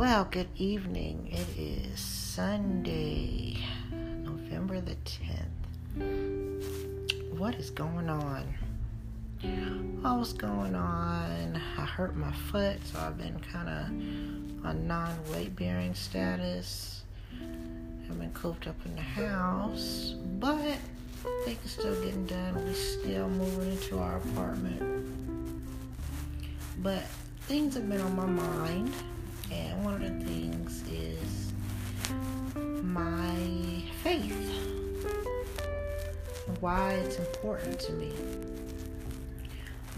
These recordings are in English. Well, good evening. It is Sunday, November the 10th. What is going on? What's going on? I hurt my foot, so I've been kind of on non-weight-bearing status. I've been cooped up in the house, but things are still getting done. We're still moving into our apartment. But things have been on my mind. And one of the things is my faith, why it's important to me.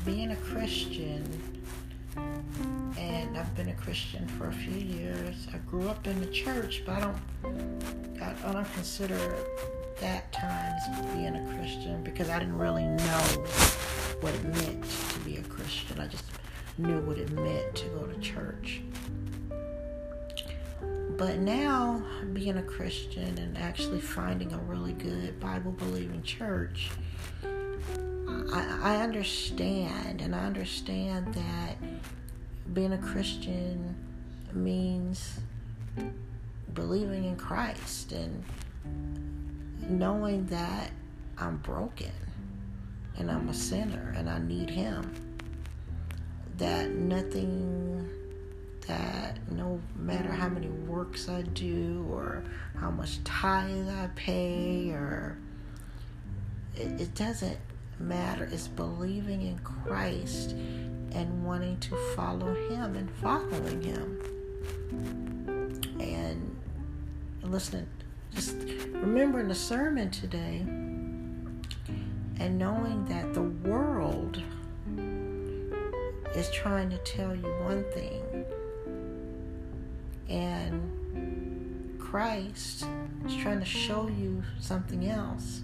Being a Christian, and I've been a Christian for a few years. I grew up in the church, but I don't consider that time as being a Christian because I didn't really know what it meant to be a Christian. I just knew what it meant to go to church. But now, being a Christian and actually finding a really good Bible-believing church, I understand. And I understand that being a Christian means believing in Christ and knowing that I'm broken and I'm a sinner and I need Him. That nothing... that no matter how many works I do or how much tithe I pay, or it doesn't matter. It's believing in Christ and wanting to follow Him and following Him. And listen, just remembering the sermon today and knowing that the world is trying to tell you one thing, and Christ is trying to show you something else.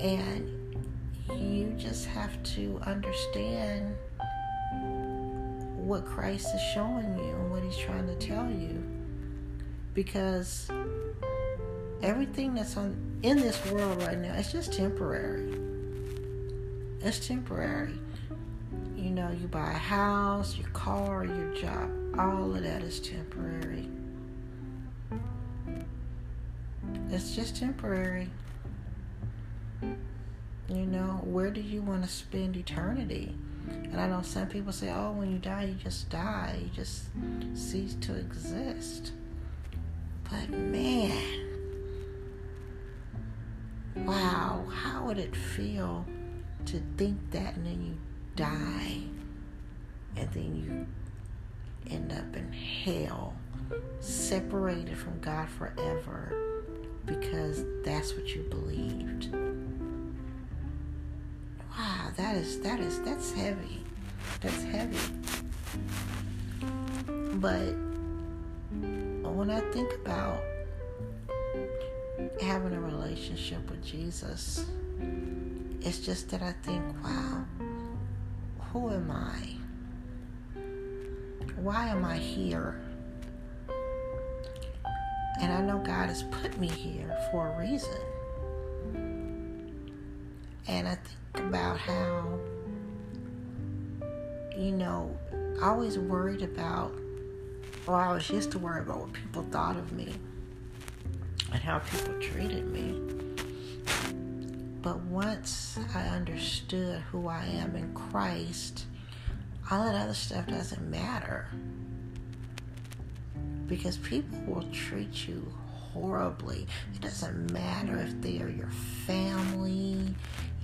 And you just have to understand what Christ is showing you and what He's trying to tell you. Because everything that's in this world right now, it's just temporary. It's temporary. You know, you buy a house, your car, your job. All of that is temporary. It's just temporary. You know, where do you want to spend eternity? And I know some people say, oh, when you die, you just die. You just cease to exist. But man, wow, how would it feel to think that and then you die and then you end up in hell, separated from God forever because that's what you believed. Wow, that's heavy. That's heavy. But when I think about having a relationship with Jesus, it's just that I think, wow, who am I? Why am I here? And I know God has put me here for a reason. And I think about how, you know, I always worried about, or I was used to worry about what people thought of me and how people treated me. But once I understood who I am in Christ, all that other stuff doesn't matter, because people will treat you horribly. It doesn't matter if they are your family,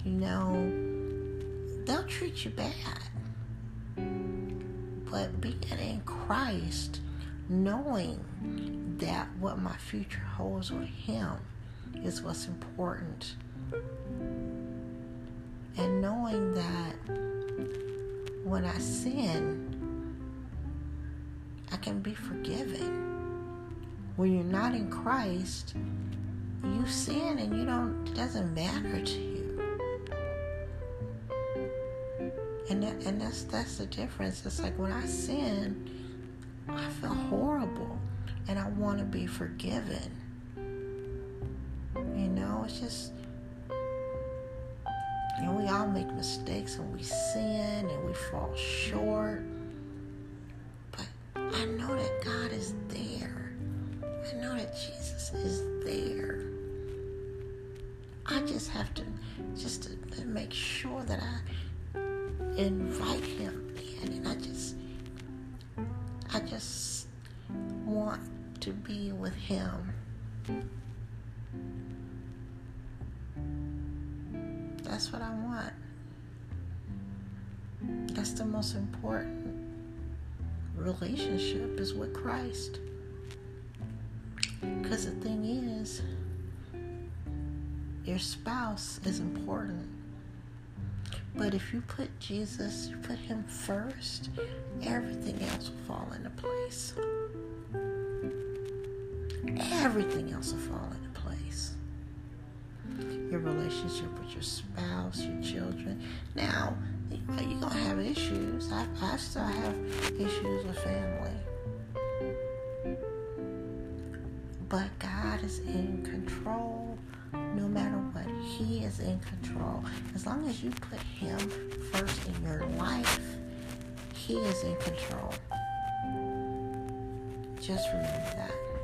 you know, they'll treat you bad. But being in Christ, knowing that what my future holds with Him is what's important, and knowing that when I sin, I can be forgiven. When you're not in Christ, you sin and it doesn't matter to you. And that's the difference. It's like when I sin, I feel horrible and I want to be forgiven. You know, it's just, and we all make mistakes and we sin and we fall short. But I know that God is there. I know that Jesus is there. I just have to, just to make sure that I invite him in. And I just want to be with him. That's what I want. That's the most important relationship, is with Christ. Because the thing is, your spouse is important. But if you put Jesus, you put him first, everything else will fall into place. Everything else will fall into place. Your relationship with your spouse, your children. Now, you're going to have issues. I still have issues with family. But God is in control. No matter what, he is in control. As long as you put him first in your life, he is in control. Just remember that.